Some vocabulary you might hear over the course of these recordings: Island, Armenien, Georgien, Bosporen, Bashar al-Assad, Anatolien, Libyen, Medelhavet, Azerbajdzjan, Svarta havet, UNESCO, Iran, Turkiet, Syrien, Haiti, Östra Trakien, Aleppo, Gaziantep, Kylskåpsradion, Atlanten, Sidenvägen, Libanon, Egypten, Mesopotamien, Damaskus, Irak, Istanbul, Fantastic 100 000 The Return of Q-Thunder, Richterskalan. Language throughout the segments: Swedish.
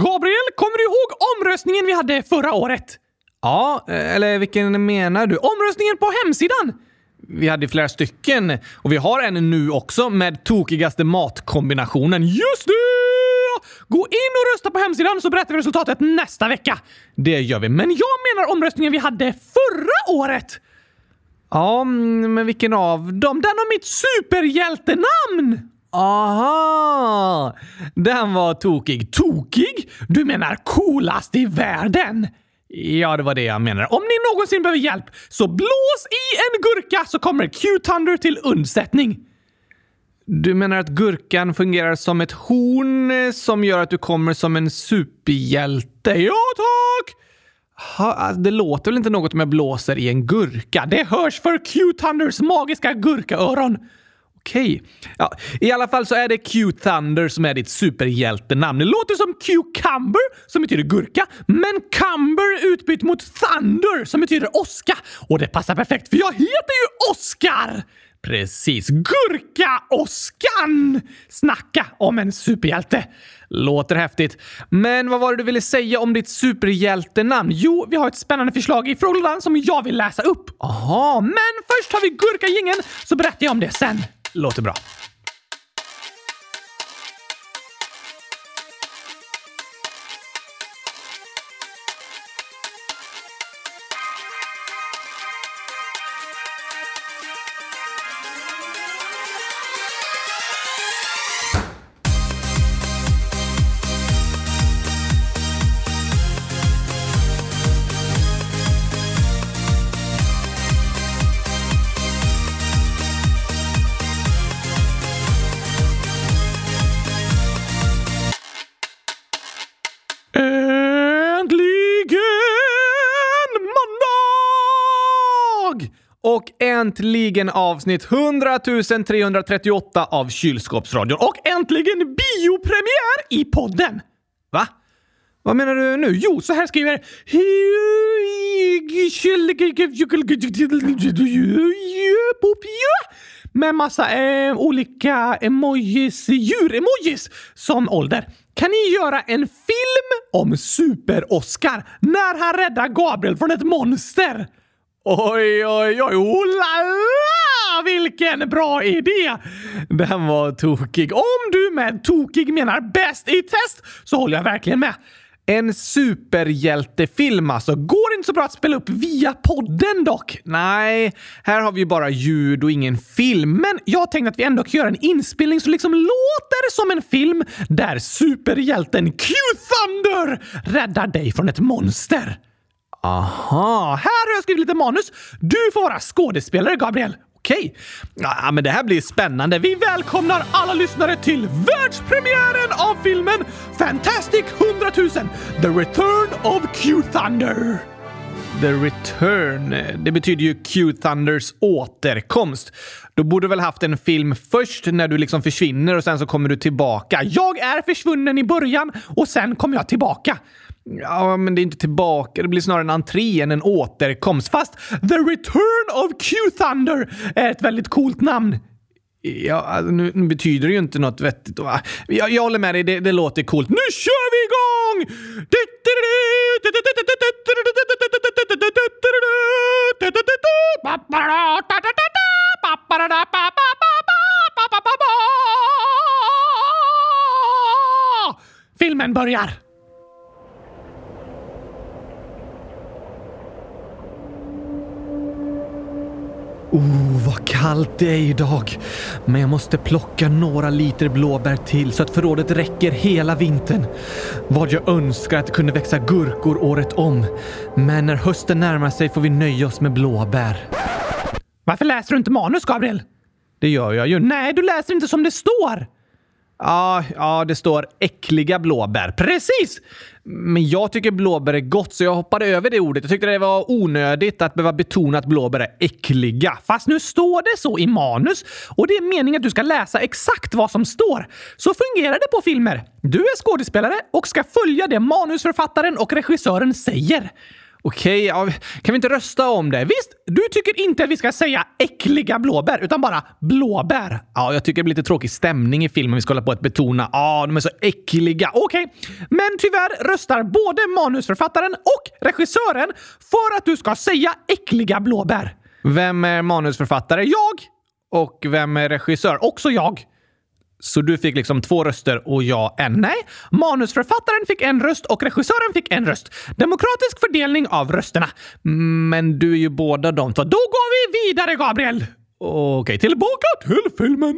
Gabriel, kommer du ihåg omröstningen vi hade förra året? Ja, eller vilken menar du? Omröstningen på hemsidan! Vi hade flera stycken och vi har en nu också med tokigaste matkombinationen. Just det! Gå in och rösta på hemsidan så berättar vi resultatet nästa vecka. Det gör vi, men jag menar omröstningen vi hade förra året. Ja, men vilken av dem? Den om mitt superhjältenamn! Aha! Den var tokig. Tokig? Du menar coolast i världen? Ja, det var det jag menade. Om ni någonsin behöver hjälp så blås i en gurka så kommer Q-Thunder till undsättning. Du menar att gurkan fungerar som ett horn som gör att du kommer som en superhjälte? Ja, tack! Ha, det låter väl inte något om jag blåser i en gurka? Det hörs för Q-Thunders magiska gurkaöron. Okej. Ja, i alla fall så är det Q-Thunder som är ditt superhjältenamn. Det låter som Cucumber som betyder gurka, men Cumber utbytt mot Thunder som betyder åska. Och det passar perfekt för jag heter ju Oscar! Precis, gurka-åskan! Snacka om en superhjälte. Låter häftigt. Men vad var det du ville säga om ditt superhjältenamn? Jo, vi har ett spännande förslag i frågan som jag vill läsa upp. Aha, men först har vi gurkagingen så berättar jag om det sen. Låter bra. Äntligen avsnitt 100 338 av Kylskåpsradion. Och äntligen biopremiär i podden. Va? Vad menar du nu? Jo, så här skriver med massa olika emojis, djuremojis som ålder. Kan ni göra en film om Super-Oscar när han räddar Gabriel från ett monster? Oj, oj, oj, oh la la, vilken bra idé! Den var tokig. Om du med tokig menar bäst i test så håller jag verkligen med. En superhjältefilm alltså. Går inte så bra att spela upp via podden dock. Nej, här har vi ju bara ljud och ingen film. Men jag tänkte att vi ändå kan göra en inspelning som liksom låter som en film där superhjälten Q-Thunder räddar dig från ett monster. Aha, här har jag skrivit lite manus. Du får vara skådespelare, Gabriel. Okej, ja, men det här blir spännande. Vi välkomnar alla lyssnare till världspremiären av filmen Fantastic 100 000 The Return of Q-Thunder. The Return, det betyder ju Q-Thunders återkomst. Då borde du väl haft en film först när du liksom försvinner och sen så kommer du tillbaka. Jag är försvunnen i början och sen kommer jag tillbaka. Ja, men det är inte tillbaka. Det blir snarare en entré än en återkomst. Fast The Return of Q-Thunder är ett väldigt coolt namn. Ja, nu betyder det ju inte något vettigt. Jag håller med dig, det låter coolt. Nu kör vi igång! Filmen börjar. Oh, vad kallt det är idag. Men jag måste plocka några liter blåbär till så att förrådet räcker hela vintern. Vad jag önskar att det kunde växa gurkor året om. Men när hösten närmar sig får vi nöja oss med blåbär. Varför läser du inte manus, Gabriel? Det gör jag ju. Nej, du läser inte som det står. Ja, det står äckliga blåbär. Precis! Men jag tycker blåbär är gott så jag hoppade över det ordet. Jag tyckte det var onödigt att behöva betona att blåbär är äckliga. Fast nu står det så i manus och det är meningen att du ska läsa exakt vad som står. Så fungerar det på filmer. Du är skådespelare och ska följa det manusförfattaren och regissören säger. Okej, ja, kan vi inte rösta om det? Visst, du tycker inte att vi ska säga äckliga blåbär, utan bara blåbär. Ja, jag tycker det blir lite tråkig stämning i filmen. Vi ska hålla på att betona, ja, de är så äckliga. Okej, men tyvärr röstar både manusförfattaren och regissören för att du ska säga äckliga blåbär. Vem är manusförfattare? Jag! Och vem är regissör? Också jag. Så du fick liksom 2 röster och jag en. Nej, manusförfattaren fick 1 röst och regissören fick 1 röst. Demokratisk fördelning av rösterna. Men du är ju båda de två. Då går vi vidare, Gabriel. Okej, tillbaka till filmen.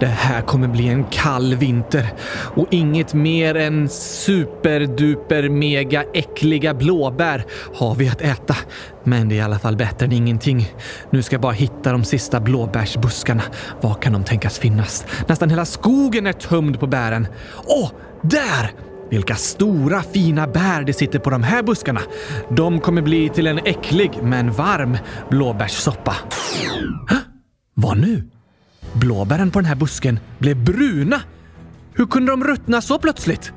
Det här kommer bli en kall vinter. Och inget mer än superduper mega äckliga blåbär har vi att äta. Men det är i alla fall bättre än ingenting. Nu ska jag bara hitta de sista blåbärsbuskarna. Var kan de tänkas finnas? Nästan hela skogen är tömd på bären. Åh, där! Vilka stora fina bär det sitter på de här buskarna. De kommer bli till en äcklig men varm blåbärssoppa. Vad nu? Blåbären på den här busken blev bruna. Hur kunde de ruttna så plötsligt?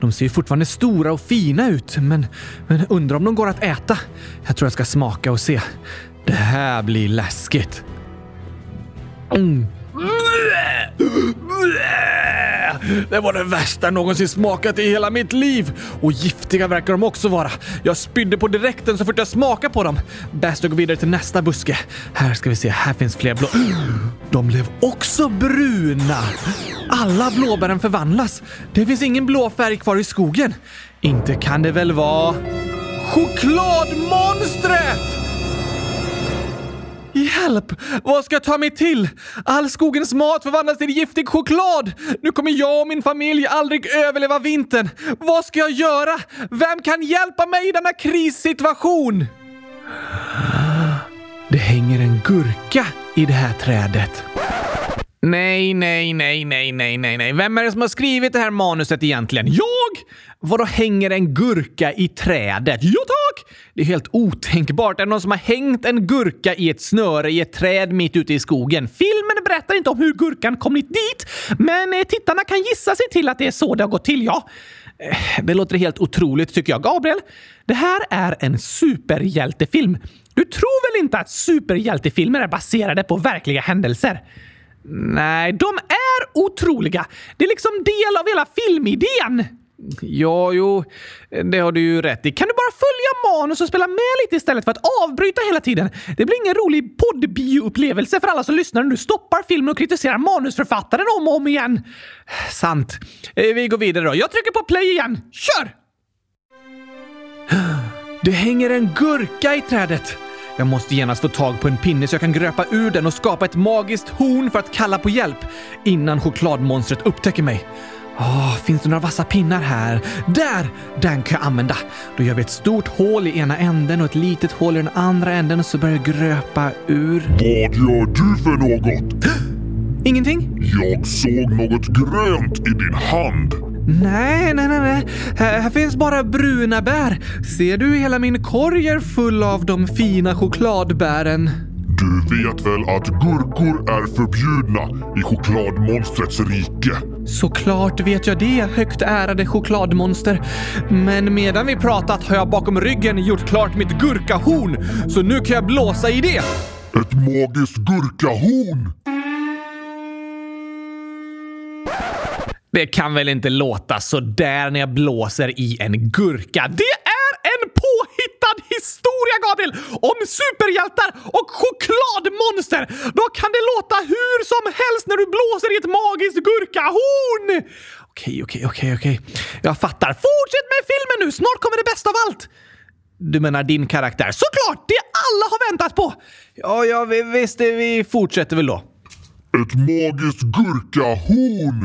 De ser ju fortfarande stora och fina ut, men undrar om de går att äta. Jag tror jag ska smaka och se. Det här blir läskigt. Det var det värsta jag någonsin smakat i hela mitt liv. Och giftiga verkar de också vara. Jag spydde på direkten så fort jag smakade på dem. Bäst att gå vidare till nästa buske. Här ska vi se, här finns fler blå. De blev också bruna. Alla blåbären förvandlas. Det finns ingen blå färg kvar i skogen. Inte kan det väl vara chokladmonstret? Hjälp! Vad ska jag ta mig till? All skogens mat förvandlas till giftig choklad. Nu kommer jag och min familj aldrig överleva vintern. Vad ska jag göra? Vem kan hjälpa mig i denna krissituation? Det hänger en gurka i det här trädet. Nej. Vem är det som har skrivit det här manuset egentligen? Jag? Vadå hänger en gurka i trädet? Jo tack! Det är helt otänkbart. Det är någon som har hängt en gurka i ett snöre i ett träd mitt ute i skogen. Filmen berättar inte om hur gurkan kommit dit, men tittarna kan gissa sig till att det är så det har gått till, ja. Det låter helt otroligt tycker jag, Gabriel. Det här är en superhjältefilm. Du tror väl inte att superhjältefilmer är baserade på verkliga händelser? Nej, de är otroliga. Det är liksom del av hela filmidén. Ja, jo, det har du ju rätt i. Kan du bara följa manus och spela med lite istället för att avbryta hela tiden? Det blir ingen rolig poddbioupplevelse för alla som lyssnar när du stoppar filmen och kritiserar manusförfattaren om och om igen. Sant. Vi går vidare då. Jag trycker på play igen. Kör! Det hänger en gurka i trädet. Jag måste genast få tag på en pinne så jag kan gröpa ur den och skapa ett magiskt horn för att kalla på hjälp innan chokladmonstret upptäcker mig. Finns det några vassa pinnar här? Där! Den kan jag använda. Då gör vi ett stort hål i ena änden och ett litet hål i den andra änden och så börjar jag gröpa ur. Vad gör du för något? Ingenting? Jag såg något grönt i din hand. Nej. Här finns bara bruna bär. Ser du, hela min korg är full av de fina chokladbären. Du vet väl att gurkor är förbjudna i chokladmonstrets rike? Såklart vet jag det, högt ärade chokladmonster. Men medan vi pratat har jag bakom ryggen gjort klart mitt gurkahorn. Så nu kan jag blåsa i det. Ett magiskt gurkahorn! Det kan väl inte låta så där när jag blåser i en gurka. Det är en påhittad historia, Gabriel, om superhjältar och chokladmonster. Då kan det låta hur som helst när du blåser i ett magiskt gurkahorn. Okej. Jag fattar. Fortsätt med filmen nu. Snart kommer det bästa av allt. Du menar din karaktär? Såklart, det alla har väntat på. Ja, visst. Vi fortsätter väl då. Ett magiskt gurkahorn.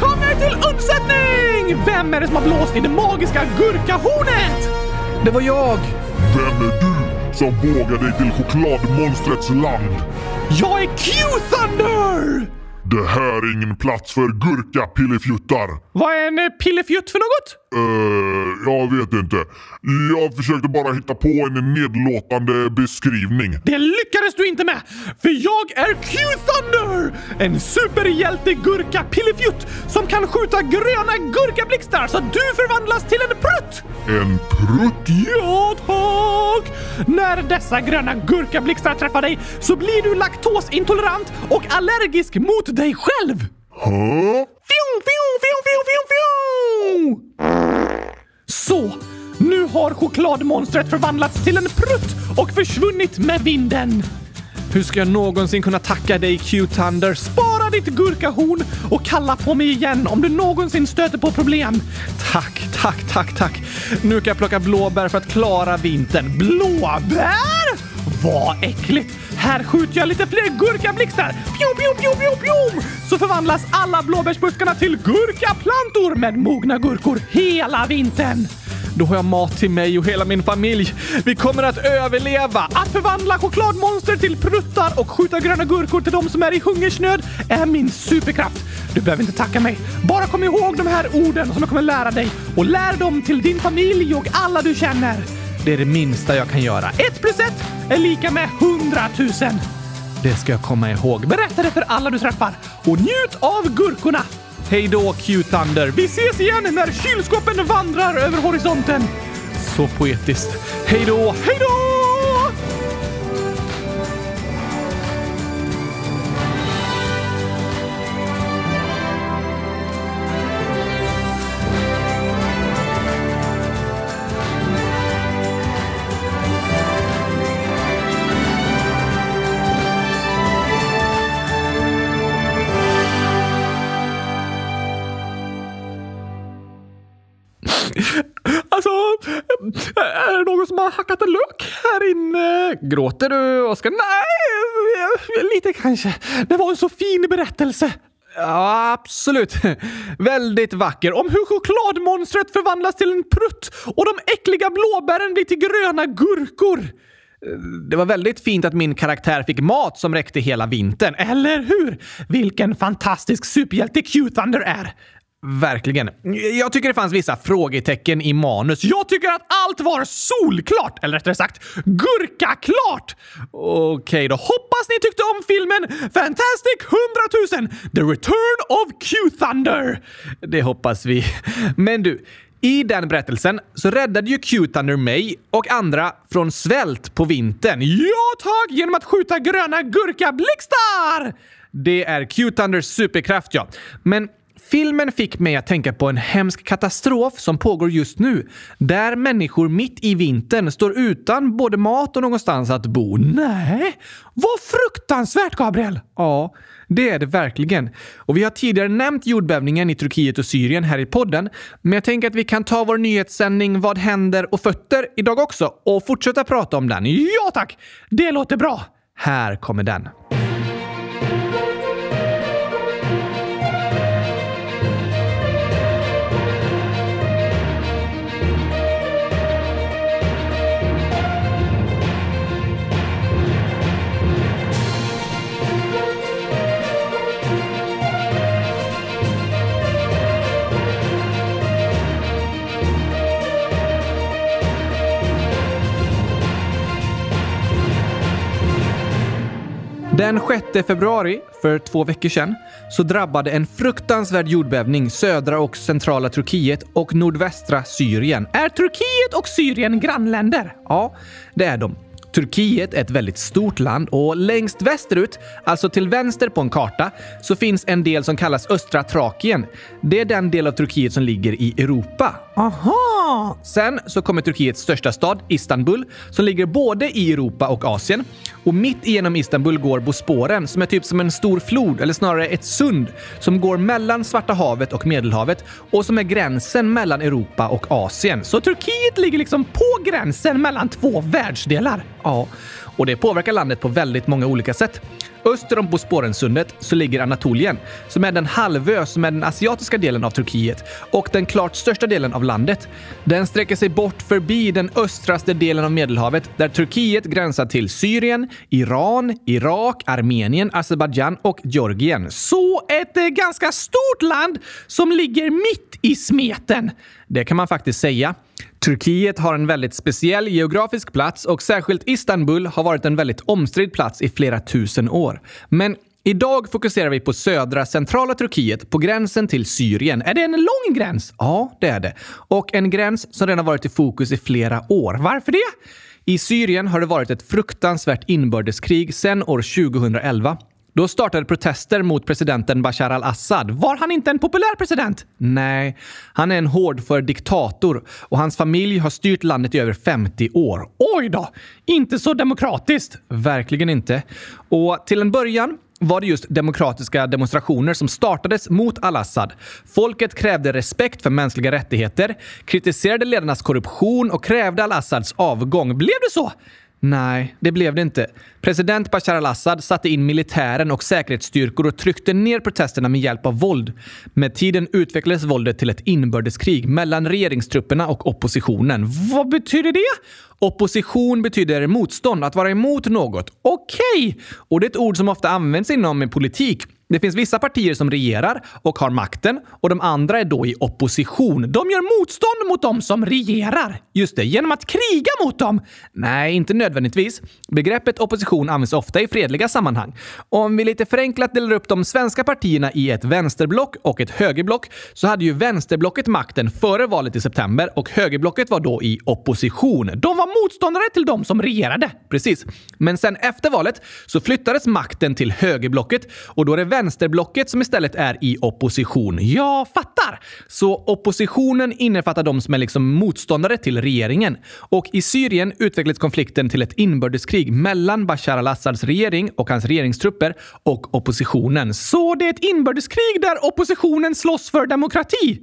Kommer till undsättning! Vem är det som har blåst i det magiska gurkahornet? Det var jag. Vem är du som vågar dig till chokladmonstrets land? Jag är Q-Thunder! Det här är ingen plats för gurkapillefjuttar. Vad är en pillefjutt för något? Jag vet inte. Jag försökte bara hitta på en nedlåtande beskrivning. Det lyckades du inte med, för jag är Q-Thunder! En superhjälte gurkapillefjutt som kan skjuta gröna gurkablixtar så att du förvandlas till en prutt! En prutt? Ja, tack! När dessa gröna gurkablixtar träffar dig så blir du laktosintolerant och allergisk mot dig själv. Huh? Fjong, fjong, fjong, fjong, fjong, fjong! Så, nu har chokladmonstret förvandlats till en prutt och försvunnit med vinden. Hur ska jag någonsin kunna tacka dig, Q-Thunder? Spara ditt gurkahorn och kalla på mig igen om du någonsin stöter på problem. Tack, tack, tack, tack. Nu kan jag plocka blåbär för att klara vintern. Blåbär? Vad äckligt. Här skjuter jag lite fler gurkablixtar. Pjom, pjom, pjom, pjom, pjom. Så förvandlas alla blåbärsbuskarna till gurkaplantor med mogna gurkor hela vintern. Då har jag mat till mig och hela min familj. Vi kommer att överleva. Att förvandla chokladmonster till pruttar och skjuta gröna gurkor till de som är i hungersnöd är min superkraft. Du behöver inte tacka mig. Bara kom ihåg de här orden som jag kommer lära dig. Och lär dem till din familj och alla du känner. Det är det minsta jag kan göra. 1 + 1 är lika med 100 000. Det ska jag komma ihåg. Berätta det för alla du träffar. Och njut av gurkorna. Hej då, Q-Thunder. Vi ses igen när kylskåpen vandrar över horisonten. Så poetiskt. Hej då, hej då! Är det någon som har hackat en lök här inne? Gråter du, Oskar? Nej, lite kanske. Det var en så fin berättelse. Ja, absolut. Väldigt vacker. Om hur chokladmonstret förvandlas till en prutt och de äckliga blåbären blir till gröna gurkor. Det var väldigt fint att min karaktär fick mat som räckte hela vintern. Eller hur? Vilken fantastisk superhjälte Q-Thunder är. Verkligen. Jag tycker det fanns vissa frågetecken i manus. Jag tycker att allt var solklart. Eller rättare sagt, gurkaklart. Okej då. Hoppas ni tyckte om filmen Fantastic 100 000 The Return of Q-Thunder. Det hoppas vi. Men du, i den berättelsen så räddade ju Q-Thunder mig och andra från svält på vintern. Ja tack, genom att skjuta gröna gurkablixtar. Det är Q-Thunders superkraft, ja. Men filmen fick mig att tänka på en hemsk katastrof som pågår just nu. Där människor mitt i vintern står utan både mat och någonstans att bo. Nej, vad fruktansvärt, Gabriel! Ja, det är det verkligen. Och vi har tidigare nämnt jordbävningen i Turkiet och Syrien här i podden. Men jag tänker att vi kan ta vår nyhetssändning Vad händer och fötter idag också och fortsätta prata om den. Ja tack, det låter bra. Här kommer den. Den 6 februari, för 2 veckor sedan, så drabbade en fruktansvärd jordbävning södra och centrala Turkiet och nordvästra Syrien. Är Turkiet och Syrien grannländer? Ja, det är de. Turkiet är ett väldigt stort land och längst västerut, alltså till vänster på en karta, så finns en del som kallas Östra Trakien. Det är den del av Turkiet som ligger i Europa. Aha! Sen så kommer Turkiets största stad, Istanbul, som ligger både i Europa och Asien. Och mitt igenom Istanbul går Bosporen, som är typ som en stor flod, eller snarare ett sund, som går mellan Svarta havet och Medelhavet och som är gränsen mellan Europa och Asien. Så Turkiet ligger liksom på gränsen mellan två världsdelar. Ja, och det påverkar landet på väldigt många olika sätt. Öster om Bosporensundet så ligger Anatolien, som är den halvö som är den asiatiska delen av Turkiet och den klart största delen av landet. Den sträcker sig bort förbi den östraste delen av Medelhavet där Turkiet gränsar till Syrien, Iran, Irak, Armenien, Azerbajdzjan och Georgien. Så ett ganska stort land som ligger mitt i smeten. Det kan man faktiskt säga. Turkiet har en väldigt speciell geografisk plats och särskilt Istanbul har varit en väldigt omstridd plats i flera tusen år. Men idag fokuserar vi på södra centrala Turkiet på gränsen till Syrien. Är det en lång gräns? Ja, det är det. Och en gräns som redan varit i fokus i flera år. Varför det? I Syrien har det varit ett fruktansvärt inbördeskrig sedan år 2011. Då startade protester mot presidenten Bashar al-Assad. Var han inte en populär president? Nej, han är en hårdför diktator och hans familj har styrt landet i över 50 år. Oj då! Inte så demokratiskt. Verkligen inte. Och till en början var det just demokratiska demonstrationer som startades mot al-Assad. Folket krävde respekt för mänskliga rättigheter, kritiserade ledarnas korruption och krävde al-Assads avgång. Blev det så? Nej, det blev det inte. President Bashar al-Assad satte in militären och säkerhetsstyrkor och tryckte ner protesterna med hjälp av våld. Med tiden utvecklades våldet till ett inbördeskrig mellan regeringstrupperna och oppositionen. Vad betyder det? Opposition betyder motstånd, att vara emot något. Okej! Och det är ett ord som ofta används inom politik. Det finns vissa partier som regerar och har makten och de andra är då i opposition. De gör motstånd mot dem som regerar. Just det, genom att kriga mot dem. Nej, inte nödvändigtvis. Begreppet opposition används ofta i fredliga sammanhang. Om vi lite förenklat delar upp de svenska partierna i ett vänsterblock och ett högerblock så hade ju vänsterblocket makten före valet i september och högerblocket var då i opposition. De var motståndare till de som regerade. Precis. Men sen efter valet så flyttades makten till högerblocket och då är det vänsterblocket som istället är i opposition. Jag fattar! Så oppositionen innefattar de som är liksom motståndare till regeringen. Och i Syrien utvecklades konflikten till ett inbördeskrig mellan Bashar al-Assads regering och hans regeringstrupper och oppositionen. Så det är ett inbördeskrig där oppositionen slåss för demokrati.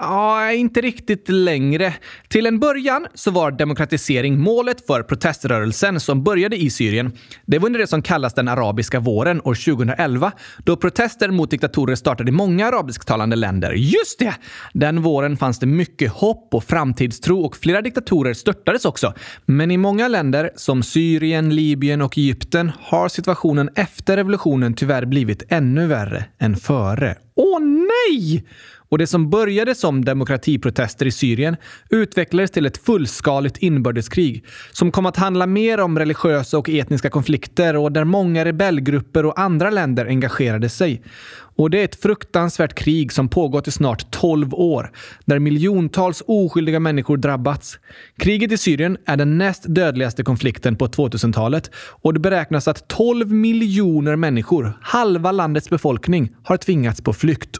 Ja, inte riktigt längre. Till en början så var demokratisering målet för proteströrelsen som började i Syrien. Det var under det som kallas den arabiska våren år 2011 då protester mot diktatorer startade i många arabisktalande länder. Just det! Den våren fanns det mycket hopp och framtidstro och flera diktatorer störtades också. Men i många länder som Syrien, Libyen och Egypten har situationen efter revolutionen tyvärr blivit ännu värre än före. Åh nej! Och det som började som demokratiprotester i Syrien utvecklades till ett fullskaligt inbördeskrig som kom att handla mer om religiösa och etniska konflikter och där många rebellgrupper och andra länder engagerade sig. Och det är ett fruktansvärt krig som pågått i snart 12 år där miljontals oskyldiga människor drabbats. Kriget i Syrien är den näst dödligaste konflikten på 2000-talet och det beräknas att 12 miljoner människor, halva landets befolkning, har tvingats på flykt.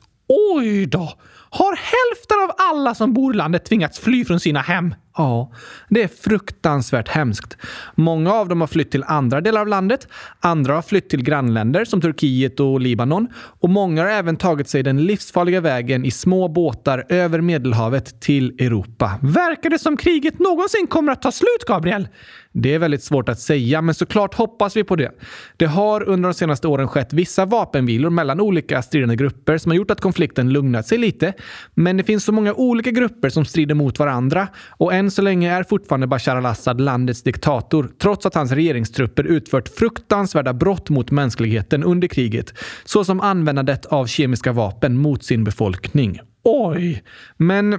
Oj då! Har hälften av alla som bor i landet tvingats fly från sina hem? Ja, det är fruktansvärt hemskt. Många av dem har flytt till andra delar av landet. Andra har flytt till grannländer som Turkiet och Libanon. Och många har även tagit sig den livsfarliga vägen i små båtar över Medelhavet till Europa. Verkar det som kriget någonsin kommer att ta slut, Gabriel? Det är väldigt svårt att säga, men såklart hoppas vi på det. Det har under de senaste åren skett vissa vapenvilor mellan olika stridande grupper som har gjort att konflikten lugnat sig lite. Men det finns så många olika grupper som strider mot varandra och än så länge är fortfarande Bashar al-Assad landets diktator trots att hans regeringstrupper utfört fruktansvärda brott mot mänskligheten under kriget såsom användandet av kemiska vapen mot sin befolkning. Oj! Men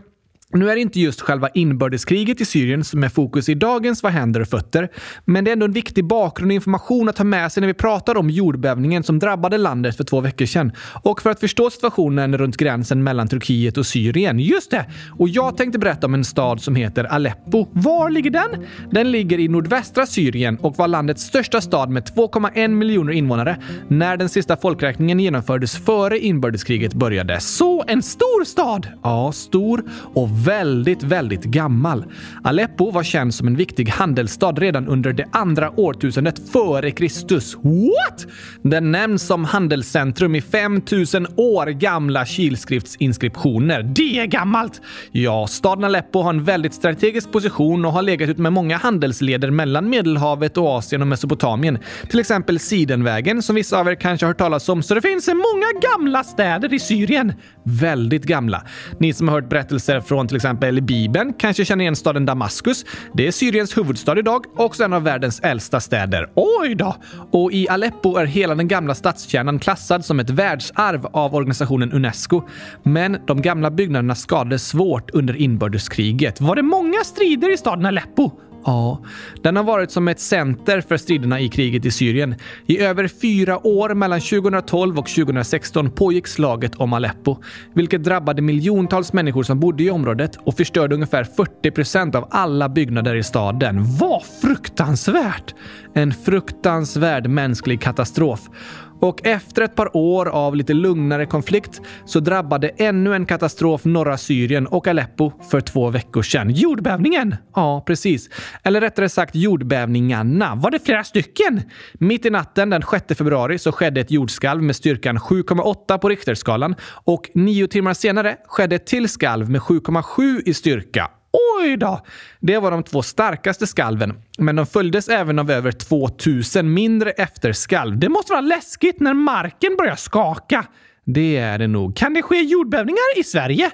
nu är det inte just själva inbördeskriget i Syrien som är fokus i dagens Vad händer och fötter, men det är ändå en viktig bakgrund och information att ta med sig när vi pratar om jordbävningen som drabbade landet för 2 veckor sedan och för att förstå situationen runt gränsen mellan Turkiet och Syrien. Just det! Och jag tänkte berätta om en stad som heter Aleppo. Var ligger den? Den ligger i nordvästra Syrien och var landets största stad med 2,1 miljoner invånare när den sista folkräkningen genomfördes före inbördeskriget började. Så en stor stad! Ja, stor och väldigt, väldigt gammal. Aleppo var känd som en viktig handelsstad redan under det andra årtusendet före Kristus. What? Den nämns som handelscentrum i 5000 år gamla kilskriftsinskriptioner. Det är gammalt! Ja, staden Aleppo har en väldigt strategisk position och har legat ut med många handelsleder mellan Medelhavet och Asien och Mesopotamien. Till exempel Sidenvägen, som vissa av er kanske har hört talas om. Så det finns många gamla städer i Syrien. Väldigt gamla. Ni som har hört berättelser från till exempel Bibeln kanske känner igen staden Damaskus. Det är Syriens huvudstad idag och en av världens äldsta städer. Oj då! Och i Aleppo är hela den gamla stadskärnan klassad som ett världsarv av organisationen UNESCO. Men de gamla byggnaderna skadades svårt under inbördeskriget. Var det många strider i staden Aleppo? Ja, den har varit som ett center för striderna i kriget i Syrien. I över 4 år mellan 2012 och 2016 pågick slaget om Aleppo, vilket drabbade miljontals människor som bodde i området och förstörde ungefär 40% av alla byggnader i staden. Vad fruktansvärt! En fruktansvärd mänsklig katastrof. Och efter ett par år av lite lugnare konflikt så drabbade ännu en katastrof norra Syrien och Aleppo för 2 veckor sedan. Jordbävningen? Ja, precis. Eller rättare sagt jordbävningarna. Var det flera stycken? Mitt i natten den 6 februari så skedde ett jordskalv med styrkan 7,8 på Richterskalan och 9 timmar senare skedde ett till skalv med 7,7 i styrka. Oj då! Det var de 2 starkaste skalven. Men de följdes även av över 2000 mindre efterskalv. Det måste vara läskigt när marken börjar skaka. Det är det nog. Kan det ske jordbävningar i Sverige?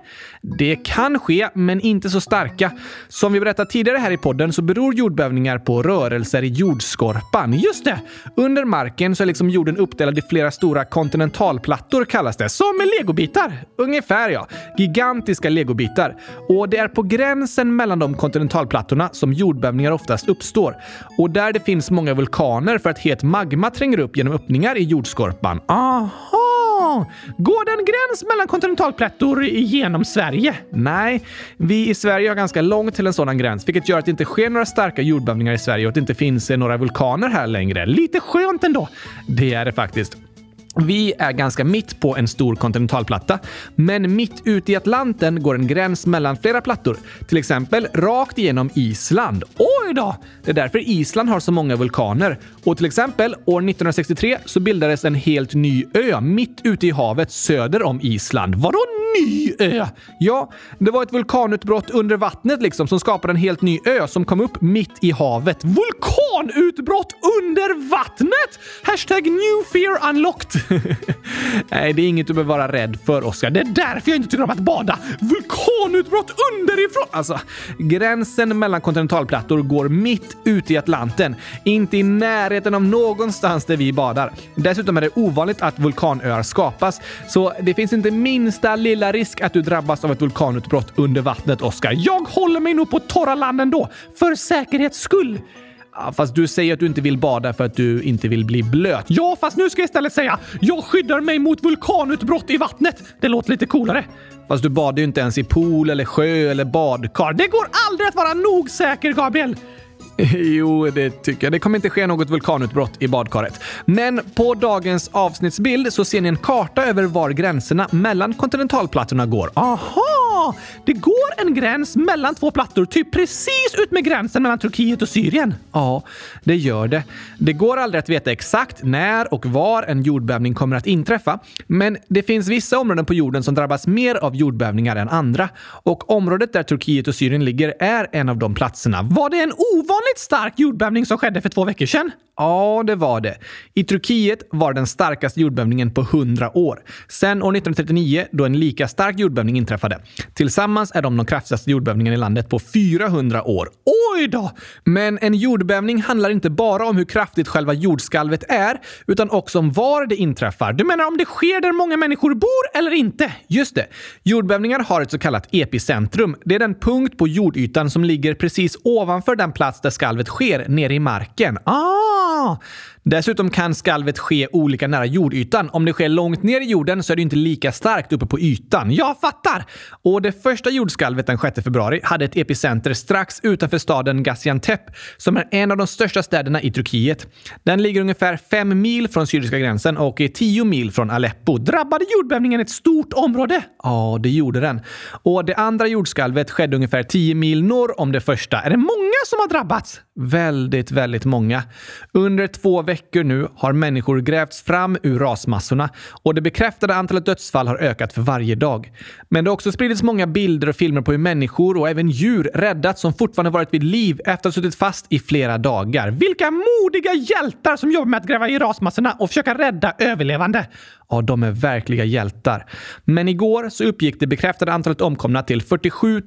Det kan ske, men inte så starka. Som vi berättade tidigare här i podden så beror jordbävningar på rörelser i jordskorpan. Just det! Under marken så är liksom jorden uppdelad i flera stora kontinentalplattor kallas det. Som med legobitar. Ungefär ja. Gigantiska legobitar. Och det är på gränsen mellan de kontinentalplattorna som jordbävningar oftast uppstår. Och där det finns många vulkaner för att het magma tränger upp genom öppningar i jordskorpan. Aha! Går den gräns mellan kontinentalplättor genom Sverige? Nej, vi i Sverige har ganska långt till en sådan gräns, vilket gör att det inte sker några starka jordbävningar i Sverige och att det inte finns några vulkaner här längre. Lite skönt ändå. Det är det faktiskt. Vi är ganska mitt på en stor kontinentalplatta, men mitt ute i Atlanten går en gräns mellan flera plattor. Till exempel rakt igenom Island. Oj då! Det är därför Island har så många vulkaner. Och till exempel år 1963 så bildades en helt ny ö mitt ute i havet söder om Island. Vadå ny ö? Ja, det var ett vulkanutbrott under vattnet liksom som skapade en helt ny ö som kom upp mitt i havet. Vulkanutbrott under vattnet? #newfearunlocked. Nej, det är inget du behöver vara rädd för, Oskar. Det är därför jag inte tycker om att bada. Vulkanutbrott underifrån. Alltså, gränsen mellan kontinentalplattor går mitt ute i Atlanten. Inte i närheten av någonstans där vi badar. Dessutom är det ovanligt att vulkanöar skapas. Så det finns inte minsta lilla risk att du drabbas av ett vulkanutbrott under vattnet, Oskar. Jag håller mig nog på torra land ändå. För säkerhets skull. Fast du säger att du inte vill bada för att du inte vill bli blöt. Ja, fast nu ska jag istället säga jag skyddar mig mot vulkanutbrott i vattnet. Det låter lite coolare. Fast du badar ju inte ens i pool eller sjö eller badkar. Det går aldrig att vara nog säker, Gabriel. Jo, det tycker jag. Det kommer inte ske något vulkanutbrott i badkaret. Men på dagens avsnittsbild så ser ni en karta över var gränserna mellan kontinentalplattorna går. Aha! Det går en gräns mellan 2 plattor, typ precis ut med gränsen mellan Turkiet och Syrien. Ja, det gör det. Det går aldrig att veta exakt när och var en jordbävning kommer att inträffa. Men det finns vissa områden på jorden som drabbas mer av jordbävningar än andra. Och området där Turkiet och Syrien ligger är en av de platserna. Var det en ovanlig stark jordbävning som skedde för 2 veckor sedan? Ja, det var det. I Turkiet var den starkaste jordbävningen på 100 år. Sen år 1939 då en lika stark jordbävning inträffade. Tillsammans är de kraftigaste jordbävningen i landet på 400 år. Oj då! Men en jordbävning handlar inte bara om hur kraftigt själva jordskalvet är, utan också om var det inträffar. Du menar om det sker där många människor bor eller inte? Just det. Jordbävningar har ett så kallat epicentrum. Det är den punkt på jordytan som ligger precis ovanför den plats där skalvet sker nere i marken. Ah! Dessutom kan skalvet ske olika nära jordytan. Om det sker långt ner i jorden så är det inte lika starkt uppe på ytan. Jag fattar! Och det första jordskalvet den 6 februari hade ett epicenter strax utanför staden Gaziantep, som är en av de största städerna i Turkiet. Den ligger ungefär 5 mil från syriska gränsen och är 10 mil från Aleppo. Drabbade jordbävningen ett stort område? Ja, det gjorde den. Och det andra jordskalvet skedde ungefär 10 mil norr om det första. Är det många som har drabbats? Väldigt, väldigt många. Under 2 veckor nu har människor grävts fram ur rasmassorna och det bekräftade antalet dödsfall har ökat för varje dag. Men det har också spridits många bilder och filmer på hur människor och även djur räddats som fortfarande varit vid liv efter att ha suttit fast i flera dagar. Vilka modiga hjältar som jobbar med att gräva i rasmassorna och försöka rädda överlevande! Ja, de är verkliga hjältar. Men igår så uppgick det bekräftade antalet omkomna till 47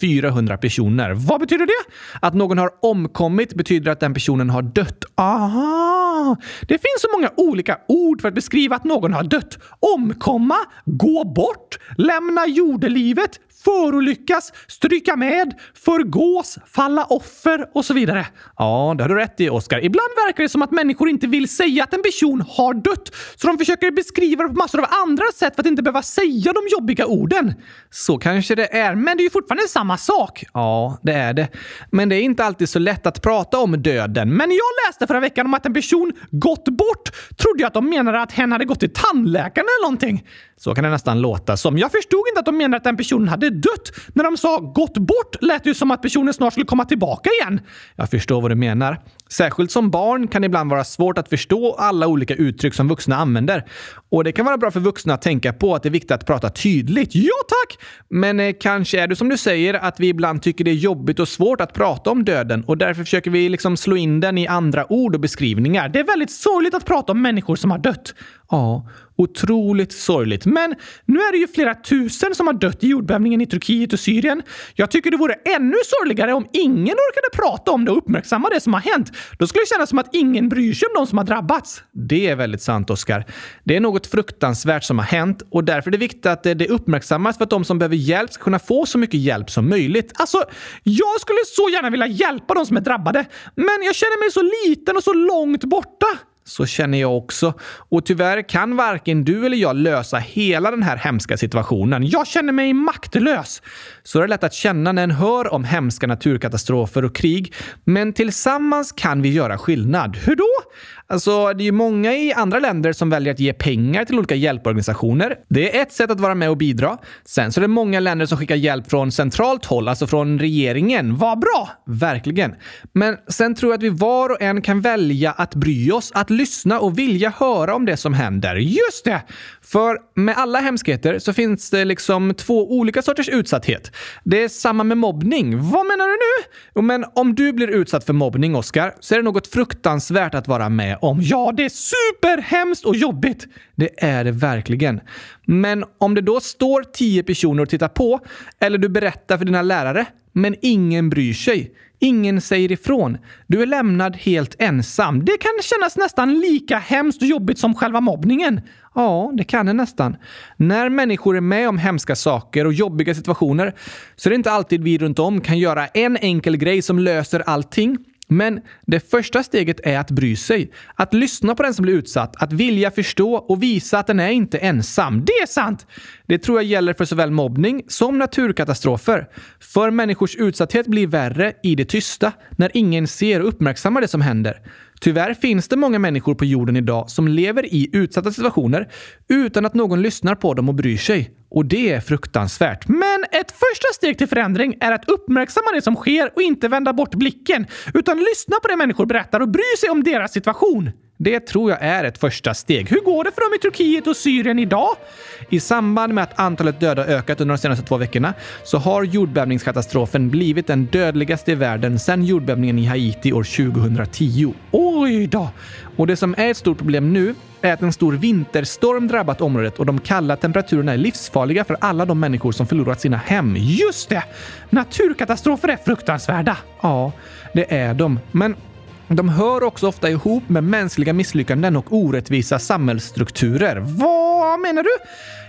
400 personer. Vad betyder det? Att någon har omkommit betyder att den personen har dött. Aha! Det finns så många olika ord för att beskriva att någon har dött. Omkomma, gå bort, lämna jordelivet, förolyckas, stryka med, förgås, falla offer och så vidare. Ja, det har du rätt i, Oscar. Ibland verkar det som att människor inte vill säga att en person har dött, så de försöker beskriva det på massor av andra sätt för att inte behöva säga de jobbiga orden. Så kanske det är, men det är ju fortfarande samma sak. Ja, det är det. Men det är inte alltid så lätt att prata om döden. Men jag läste förra veckan om att en person gått bort. Trodde jag att de menade att hen hade gått till tandläkaren eller någonting. Så kan det nästan låta som. Jag förstod inte att de menade att den personen hade dött. När de sa gått bort lät det som att personen snart skulle komma tillbaka igen. Jag förstår vad du menar. Särskilt som barn kan det ibland vara svårt att förstå alla olika uttryck som vuxna använder. Och det kan vara bra för vuxna att tänka på att det är viktigt att prata tydligt. Ja tack! Men kanske är det som du säger att vi ibland tycker det är jobbigt och svårt att prata om döden. Och därför försöker vi slå in den i andra ord och beskrivningar. Det är väldigt sorgligt att prata om människor som har dött. Ja, otroligt sorgligt. Men nu är det ju flera tusen som har dött i jordbävningen i Turkiet och Syrien. Jag tycker det vore ännu sorgligare om ingen orkade prata om det och uppmärksamma det som har hänt. Då skulle det kännas som att ingen bryr sig om de som har drabbats. Det är väldigt sant, Oscar. Det är något fruktansvärt som har hänt och därför är det viktigt att det uppmärksammas för att de som behöver hjälp ska kunna få så mycket hjälp som möjligt. Alltså, jag skulle så gärna vilja hjälpa de som är drabbade, men jag känner mig så liten och så långt borta. Så känner jag också. Och tyvärr kan varken du eller jag lösa hela den här hemska situationen. Jag känner mig maktlös. Så det är lätt att känna när en hör om hemska naturkatastrofer och krig. Men tillsammans kan vi göra skillnad. Hur då? Alltså, det är ju många i andra länder som väljer att ge pengar till olika hjälporganisationer. Det är ett sätt att vara med och bidra. Sen så är det många länder som skickar hjälp från centralt håll, alltså från regeringen. Vad bra! Verkligen. Men sen tror jag att vi var och en kan välja att bry oss, att lyssna och vilja höra om det som händer. Just det! För med alla hemskheter så finns det 2 olika sorters utsatthet. Det är samma med mobbning. Vad menar du nu? Men om du blir utsatt för mobbning, Oscar, så är det något fruktansvärt att vara med om. Ja, det är superhemskt och jobbigt. Det är det verkligen. Men om det då står 10 personer och tittar på, eller du berättar för dina lärare, men ingen bryr sig. Ingen säger ifrån. Du är lämnad helt ensam. Det kan kännas nästan lika hemskt och jobbigt som själva mobbningen. Ja, det kan det nästan. När människor är med om hemska saker och jobbiga situationer så är det inte alltid vi runt om kan göra en enkel grej som löser allting. Men det första steget är att bry sig. Att lyssna på den som blir utsatt. Att vilja förstå och visa att den är inte ensam. Det är sant! Det tror jag gäller för såväl mobbning som naturkatastrofer. För människors utsatthet blir värre i det tysta när ingen ser och uppmärksammar det som händer. Tyvärr finns det många människor på jorden idag som lever i utsatta situationer utan att någon lyssnar på dem och bryr sig. Och det är fruktansvärt. Men ett första steg till förändring är att uppmärksamma det som sker och inte vända bort blicken, utan lyssna på det människor berättar och bry sig om deras situation. Det tror jag är ett första steg. Hur går det för dem i Turkiet och Syrien idag? I samband med att antalet döda ökat under de senaste 2 veckorna så har jordbävningskatastrofen blivit den dödligaste i världen sedan jordbävningen i Haiti år 2010. Oj då! Och det som är ett stort problem nu är att en stor vinterstorm drabbat området och de kalla temperaturerna är livsfarliga för alla de människor som förlorat sina hem. Just det! Naturkatastrofer är fruktansvärda. Ja, det är de. Men de hör också ofta ihop med mänskliga misslyckanden och orättvisa samhällsstrukturer. Vad? Vad menar du?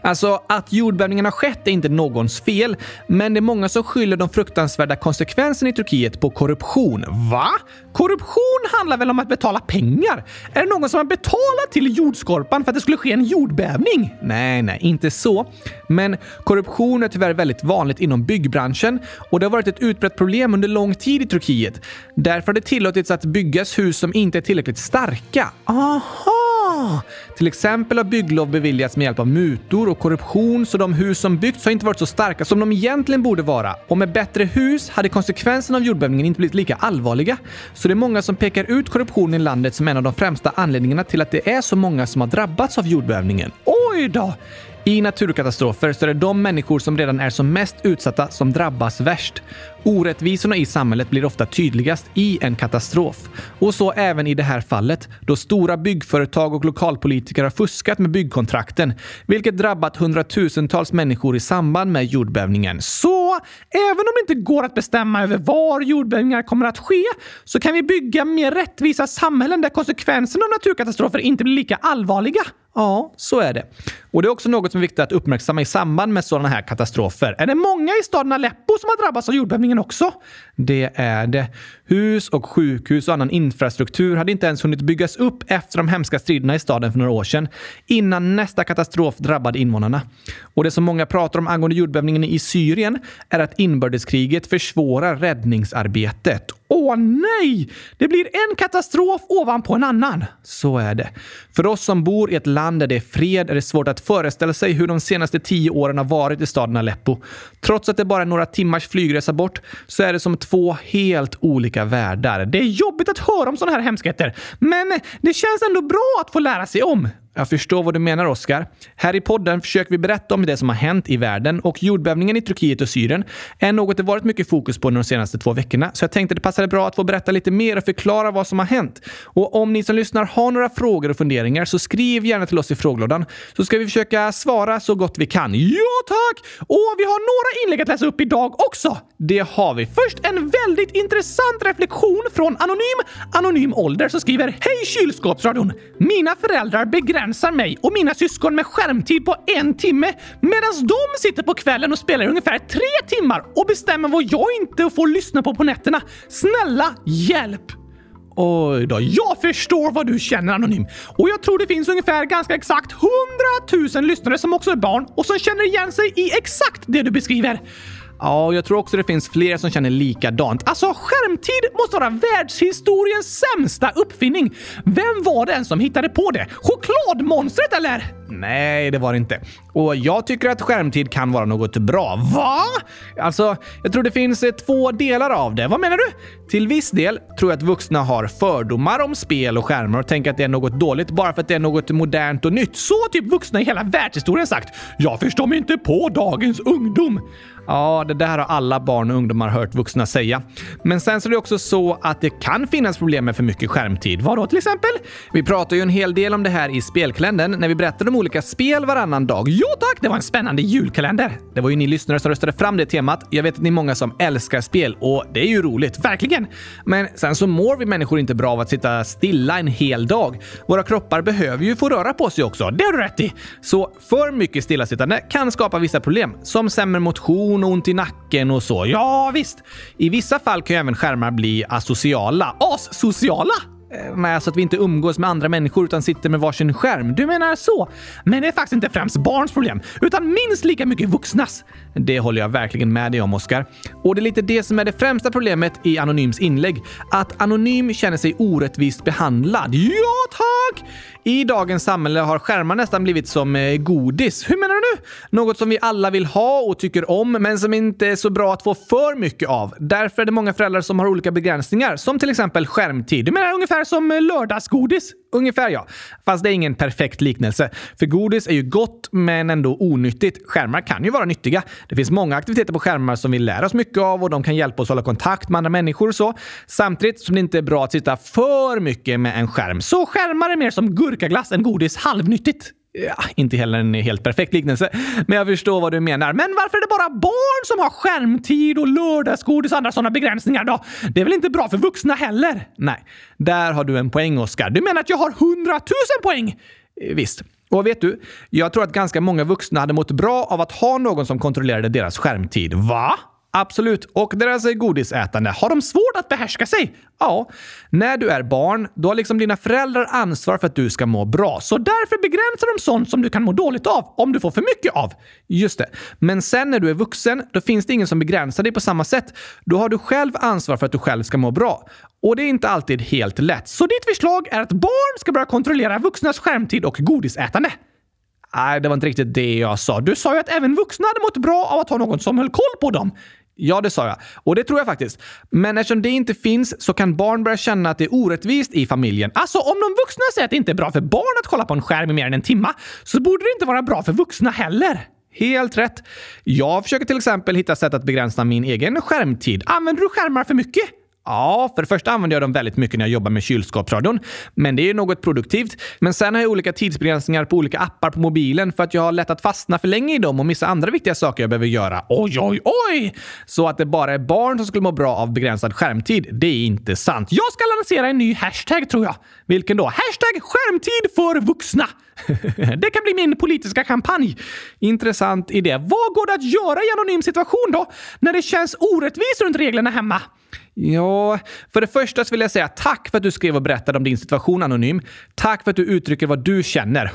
Alltså, att jordbävningarna skett är inte någons fel, men det är många som skyller de fruktansvärda konsekvenserna i Turkiet på korruption. Va? Korruption handlar väl om att betala pengar? Är det någon som har betalat till jordskorpan för att det skulle ske en jordbävning? Nej, inte så. Men korruption är tyvärr väldigt vanligt inom byggbranschen och det har varit ett utbrett problem under lång tid i Turkiet. Därför har det tillåtits att byggas hus som inte är tillräckligt starka. Aha! Till exempel har bygglov beviljats med hjälp av mutor och korruption, så de hus som byggts har inte varit så starka som de egentligen borde vara. Och med bättre hus hade konsekvenserna av jordbävningen inte blivit lika allvarliga. Så det är många som pekar ut korruptionen i landet som en av de främsta anledningarna till att det är så många som har drabbats av jordbävningen. Oj då! I naturkatastrofer så är det de människor som redan är som mest utsatta som drabbas värst. Orättvisorna i samhället blir ofta tydligast i en katastrof. Och så även i det här fallet, då stora byggföretag och lokalpolitiker har fuskat med byggkontrakten, vilket drabbat hundratusentals människor i samband med jordbävningen. Så även om det inte går att bestämma över var jordbävningar kommer att ske, så kan vi bygga mer rättvisa samhällen där konsekvenserna av naturkatastrofer inte blir lika allvarliga. Ja, så är det. Och det är också något som är viktigt att uppmärksamma i samband med sådana här katastrofer. Är det många i staden Aleppo som har drabbats av jordbävningen också? Det är det. Hus och sjukhus och annan infrastruktur hade inte ens hunnit byggas upp efter de hemska striderna i staden för några år sedan, innan nästa katastrof drabbade invånarna. Och det som många pratar om angående jordbävningen i Syrien är att inbördeskriget försvårar räddningsarbetet. Åh nej! Det blir en katastrof ovanpå en annan. Så är det. För oss som bor i ett land där det är fred är det svårt att föreställa sig hur de senaste 10 åren har varit i staden Aleppo. Trots att det bara är några timmars flygresa bort så är det som 2 helt olika världar. Det är jobbigt att höra om sådana här hemskheter, men det känns ändå bra att få lära sig om. Jag förstår vad du menar, Oskar. Här i podden försöker vi berätta om det som har hänt i världen, och jordbävningen i Turkiet och Syrien är något det varit mycket fokus på under de senaste 2 veckorna. Så jag tänkte det passade bra att få berätta lite mer och förklara vad som har hänt. Och om ni som lyssnar har några frågor och funderingar så skriv gärna till oss i frågelådan, så ska vi försöka svara så gott vi kan. Ja tack! Och vi har några inlägg att läsa upp idag också. Det har vi. Först en väldigt intressant reflektion från Anonym Ålder som skriver: Hej Kylskåpsradion! Mina föräldrar begränsar mig och mina syskon med skärmtid på 1 timme, medan de sitter på kvällen och spelar ungefär 3 timmar och bestämmer vad jag inte får lyssna på nätterna. Snälla, hjälp! Oj då, jag förstår vad du känner, Anonym. Och jag tror det finns ungefär ganska exakt 100 000 lyssnare som också är barn och som känner igen sig i exakt det du beskriver. Ja, jag tror också det finns fler som känner likadant. Alltså, skärmtid måste vara världshistoriens sämsta uppfinning. Vem var den som hittade på det? Chokladmonstret eller? Nej, det var det inte. Och jag tycker att skärmtid kan vara något bra. Va? Alltså, jag tror det finns 2 delar av det. Vad menar du? Till viss del tror jag att vuxna har fördomar om spel och skärmar och tänker att det är något dåligt bara för att det är något modernt och nytt. Så typ vuxna i hela världshistorien sagt: jag förstår mig inte på dagens ungdom. Ja, det där har alla barn och ungdomar hört vuxna säga. Men sen så är det också så att det kan finnas problem med för mycket skärmtid. Vadå till exempel? Vi pratar ju en hel del om det här i spelkalendern när vi berättade om olika spel varannan dag. Jo tack, det var en spännande julkalender. Det var ju ni lyssnare som röstade fram det temat. Jag vet att ni är många som älskar spel och det är ju roligt, verkligen. Men sen så mår vi människor inte bra av att sitta stilla en hel dag. Våra kroppar behöver ju få röra på sig också, det har du rätt i. Så för mycket stillasittande kan skapa vissa problem som sämre motion, ont i nacken och så. Ja visst, i vissa fall kan ju även skärmar bli asociala. Associala? Nej, så att vi inte umgås med andra människor utan sitter med varsin skärm. Du menar så? Men det är faktiskt inte främst barns problem, utan minst lika mycket vuxnas. Det håller jag verkligen med dig om, Oskar. Och det är lite det som är det främsta problemet i Anonyms inlägg. Att Anonym känner sig orättvist behandlad. Ja, tack! I dagens samhälle har skärmar nästan blivit som godis. Hur menar du? Något som vi alla vill ha och tycker om, men som inte är så bra att få för mycket av. Därför är det många föräldrar som har olika begränsningar, som till exempel skärmtid. Du menar ungefär som lördagsgodis? Ungefär ja. Fast det är ingen perfekt liknelse. För godis är ju gott men ändå onyttigt. Skärmar kan ju vara nyttiga. Det finns många aktiviteter på skärmar som vi lär oss mycket av och de kan hjälpa oss hålla kontakt med andra människor och så. Samtidigt som det inte är bra att sitta för mycket med en skärm. Så skärmar är mer som gurkaglass än godis, halvnyttigt. Ja, inte heller en helt perfekt liknelse, men jag förstår vad du menar. Men varför är det bara barn som har skärmtid och lördagsgodis och andra sådana begränsningar då? Det är väl inte bra för vuxna heller? Nej, där har du en poäng, Oskar. Du menar att jag har 100 000 poäng? Visst. Och vet du, jag tror att ganska många vuxna hade mått bra av att ha någon som kontrollerade deras skärmtid. Va? Absolut. Och deras godisätande. Har de svårt att behärska sig? Ja. När du är barn, då har liksom dina föräldrar ansvar för att du ska må bra. Så därför begränsar de sånt som du kan må dåligt av om du får för mycket av. Just det. Men sen när du är vuxen, då finns det ingen som begränsar dig på samma sätt. Då har du själv ansvar för att du själv ska må bra. Och det är inte alltid helt lätt. Så ditt förslag är att barn ska börja kontrollera vuxnas skärmtid och godisätande. Nej, det var inte riktigt det jag sa. Du sa ju att även vuxna hade mått bra av att ha någon som höll koll på dem. Ja, det sa jag. Och det tror jag faktiskt. Men eftersom det inte finns så kan barn börja känna att det är orättvist i familjen. Alltså, om de vuxna säger att det inte är bra för barn att kolla på en skärm i mer än en timma, så borde det inte vara bra för vuxna heller. Helt rätt. Jag försöker till exempel hitta sätt att begränsa min egen skärmtid. Använder du skärmar för mycket? Ja, för det första använder jag dem väldigt mycket när jag jobbar med Kylskåpsradion. Men det är ju något produktivt. Men sen har jag olika tidsbegränsningar på olika appar på mobilen för att jag har lätt att fastna för länge i dem och missa andra viktiga saker jag behöver göra. Oj, oj, oj! Så att det bara är barn som skulle må bra av begränsad skärmtid, det är inte sant. Jag ska lansera en ny hashtag, tror jag. Vilken då? Hashtag skärmtid för vuxna! Det kan bli min politiska kampanj. Intressant idé. Vad går det att göra i anonym situation då? När det känns orättvist runt reglerna hemma? Ja, för det första så vill jag säga tack för att du skrev och berättade om din situation anonym. Tack för att du uttrycker vad du känner.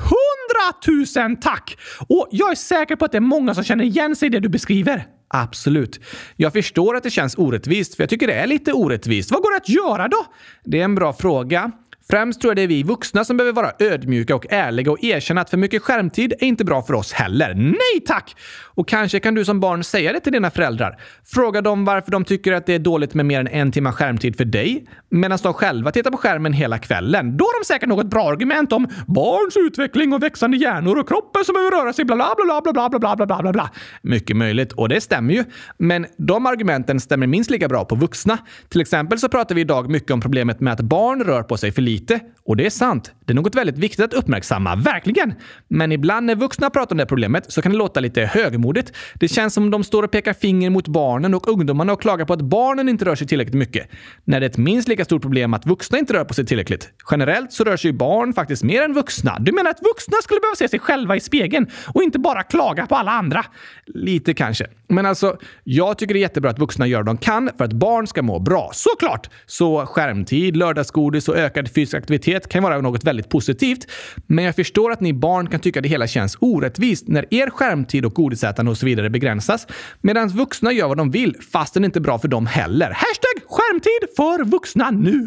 100 000 tack! Och jag är säker på att det är många som känner igen sig i det du beskriver. Absolut. Jag förstår att det känns orättvist, för jag tycker det är lite orättvist. Vad går det att göra då? Det är en bra fråga. Främst tror jag det är vi vuxna som behöver vara ödmjuka och ärliga och erkänna att för mycket skärmtid är inte bra för oss heller. Nej tack! Och kanske kan du som barn säga det till dina föräldrar. Fråga dem varför de tycker att det är dåligt med mer än en timma skärmtid för dig, medan de själva tittar på skärmen hela kvällen. Då har de säkert något bra argument om barns utveckling och växande hjärnor och kroppen som behöver röra sig bla bla bla bla bla bla bla bla bla bla. Mycket möjligt, och det stämmer ju. Men de argumenten stämmer minst lika bra på vuxna. Till exempel så pratar vi idag mycket om problemet med att barn rör på sig för lite. Och det är sant. Det är något väldigt viktigt att uppmärksamma, verkligen. Men ibland när vuxna pratar om det problemet så kan det låta lite högmodigt. Det känns som de står och pekar finger mot barnen och ungdomarna och klagar på att barnen inte rör sig tillräckligt mycket. När det är ett minst lika stort problem att vuxna inte rör på sig tillräckligt. Generellt så rör sig barn faktiskt mer än vuxna. Du menar att vuxna skulle behöva se sig själva i spegeln och inte bara klaga på alla andra? Lite kanske. Men alltså, jag tycker det är jättebra att vuxna gör vad de kan för att barn ska må bra. Såklart! Så skärmtid, lördagsgodis och ökad fysisk aktivitet kan vara något väldigt positivt, men jag förstår att ni barn kan tycka att det hela känns orättvist när er skärmtid och godisätande och så vidare begränsas, medan vuxna gör vad de vill fast det är inte bra för dem heller. Hashtag skärmtid för vuxna nu!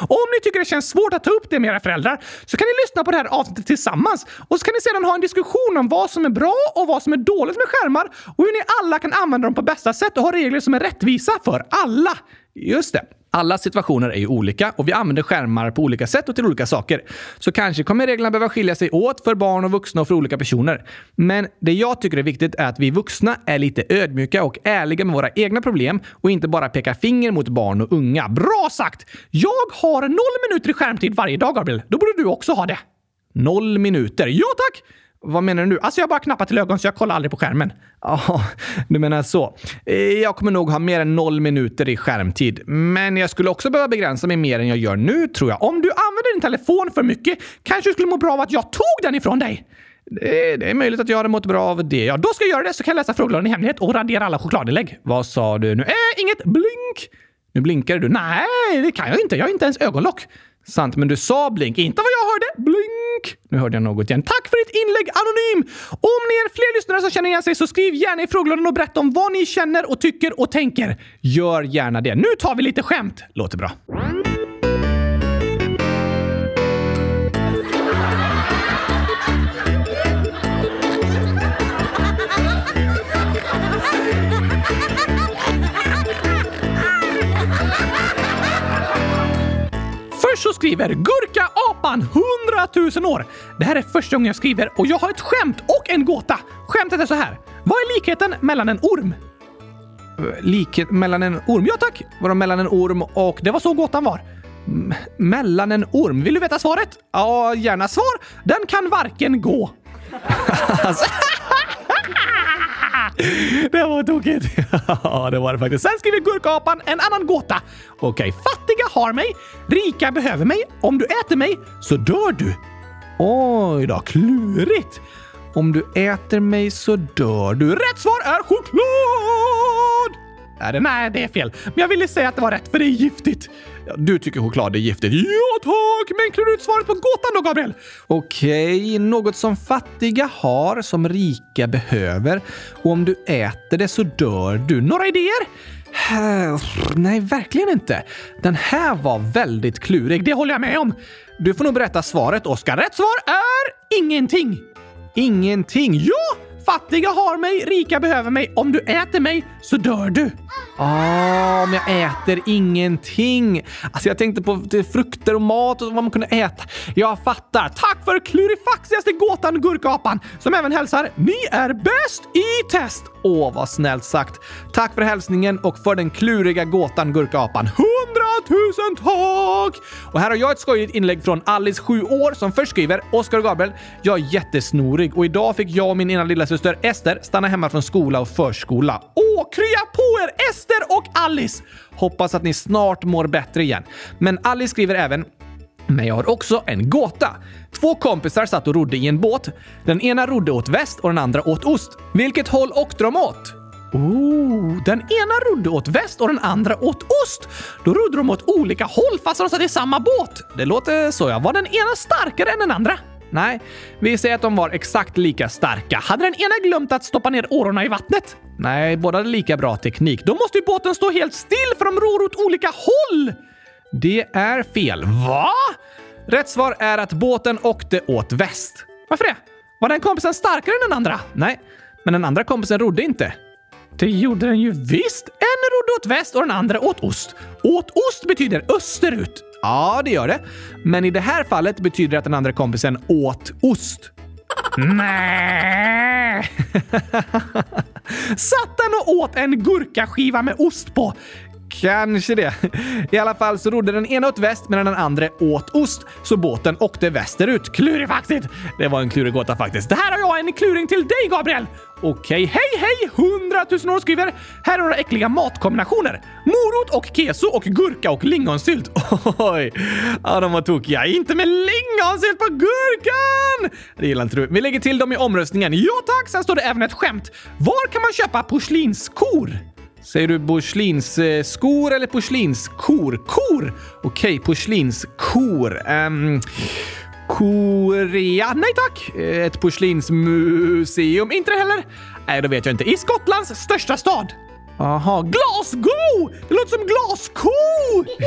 Om ni tycker det känns svårt att ta upp det med era föräldrar så kan ni lyssna på det här avsnittet tillsammans och så kan ni sedan ha en diskussion om vad som är bra och vad som är dåligt med skärmar och hur ni alla kan använda dem på bästa sätt och ha regler som är rättvisa för alla. Just det. Alla situationer är ju olika och vi använder skärmar på olika sätt och till olika saker. Så kanske kommer reglerna behöva skilja sig åt för barn och vuxna och för olika personer. Men det jag tycker är viktigt är att vi vuxna är lite ödmjuka och ärliga med våra egna problem och inte bara pekar finger mot barn och unga. Bra sagt! Jag har 0 minuter i skärmtid varje dag, Gabriel. Då borde du också ha det. 0 minuter. Ja, tack! Vad menar du? Alltså jag bara knappat till ögon så jag kollar aldrig på skärmen. Ja, du menar så. Jag kommer nog ha mer än 0 minuter i skärmtid. Men jag skulle också behöva begränsa mig mer än jag gör nu, tror jag. Om du använder din telefon för mycket kanske du skulle må bra av att jag tog den ifrån dig. Det är möjligt att jag hade mått bra av det. Ja, då ska jag göra det så kan jag läsa frågelådan i hemlighet och radera alla chokladlägg. Vad sa du nu? Inget blink! Nu blinkar du. Nej, det kan jag inte. Jag har inte ens ögonlock. Sant, men du sa blink. Inte vad jag hörde. Blink. Nu hörde jag något igen. Tack för ditt inlägg, Anonym. Om ni är fler lyssnare som känner igen sig så skriv gärna i frågelådan och berätta om vad ni känner och tycker och tänker. Gör gärna det. Nu tar vi lite skämt. Låter bra. Så skriver Gurka apan 100 000 år. Det här är första gången jag skriver och jag har ett skämt och en gåta. Skämtet är så här. Vad är likheten mellan en orm? Likhet mellan en orm? Ja tack. Var det mellan en orm och... Det var så gåtan var. Mellan en orm. Vill du veta svaret? Ja, gärna svar. Den kan varken gå. Det var tokigt. Ja, det var det faktiskt. Sen skriver Gurkapan en annan gåta. Okej, fattiga har mig, rika behöver mig. Om du äter mig så dör du. Oj då, klurigt. Om du äter mig så dör du. Rätt svar är choklad! Nej, det är fel. Men jag ville säga att det var rätt, för det är giftigt. Du tycker choklad är giftigt. Ja, tack! Men klur ut svaret på gåtan då, Gabriel? Okej, något som fattiga har som rika behöver. Och om du äter det så dör du. Några idéer? Nej, verkligen inte. Den här var väldigt klurig, det håller jag med om. Du får nog berätta svaret, Oskar. Rätt svar är ingenting. Ingenting, ja! Fattiga har mig, rika behöver mig. Om du äter mig så dör du. Om jag äter ingenting. Alltså jag tänkte på frukter och mat och vad man kunde äta. Jag fattar. Tack för klurifaxigaste gåtan, gurkapan. Som även hälsar, ni är bäst i test. Vad snällt sagt. Tack för hälsningen och för den kluriga gåtan, gurkapan. 100 000 tack! Och här har jag ett skojigt inlägg från Alice 7 år som först skriver: Oskar och Gabriel, jag är jättesnorig och idag fick jag och min ena lilla syster Ester stanna hemma från skola och förskola. Krya på er Ester och Alice! Hoppas att ni snart mår bättre igen. Men Alice skriver även: men jag har också en gåta. Två kompisar satt och rodde i en båt. Den ena rodde åt väst och den andra åt ost. Vilket håll åkte de åt? Den ena rodde åt väst och den andra åt ost. Då rodde de åt olika håll fast de satt i samma båt. Det låter så, jag var den ena starkare än den andra? Nej, vi säger att de var exakt lika starka. Hade den ena glömt att stoppa ner årorna i vattnet? Nej, båda hade lika bra teknik. Då måste ju båten stå helt still för de ror åt olika håll. Det är fel. Va? Rätt svar är att båten åkte åt väst. Varför det? Var den kompisen starkare än den andra? Nej, men den andra kompisen rodde inte. Det gjorde den ju visst. En rodde åt väst och den andra åt ost. Åt ost betyder österut. Ja, det gör det. Men i det här fallet betyder det att den andra kompisen åt ost. Nej. Satt den och åt en gurkaskiva med ost på? Kanske det. I alla fall så rodde den ena åt väst medan den andra åt ost. Så båten åkte västerut. Klurifaxigt! Det var en klurig gåta faktiskt. Det här har jag en kluring till dig, Gabriel! Okej, hej! 100 000 år skriver. Här är några äckliga matkombinationer. Morot och keso och gurka och lingonsylt. Oj, ja, de var tokiga. Inte med lingonsylt på gurkan! Det gillar inte du. Vi lägger till dem i omröstningen. Ja tack, sen står det även ett skämt. Var kan man köpa porslinskor? Säger du porslinsskor eller porslinskor? Kor! Okej, porslinskor. Korea? Nej tack! Ett porslinsmuseum? Inte heller? Nej, det vet jag inte. I Skottlands största stad. Aha, Glasgow! Det låter som glasko!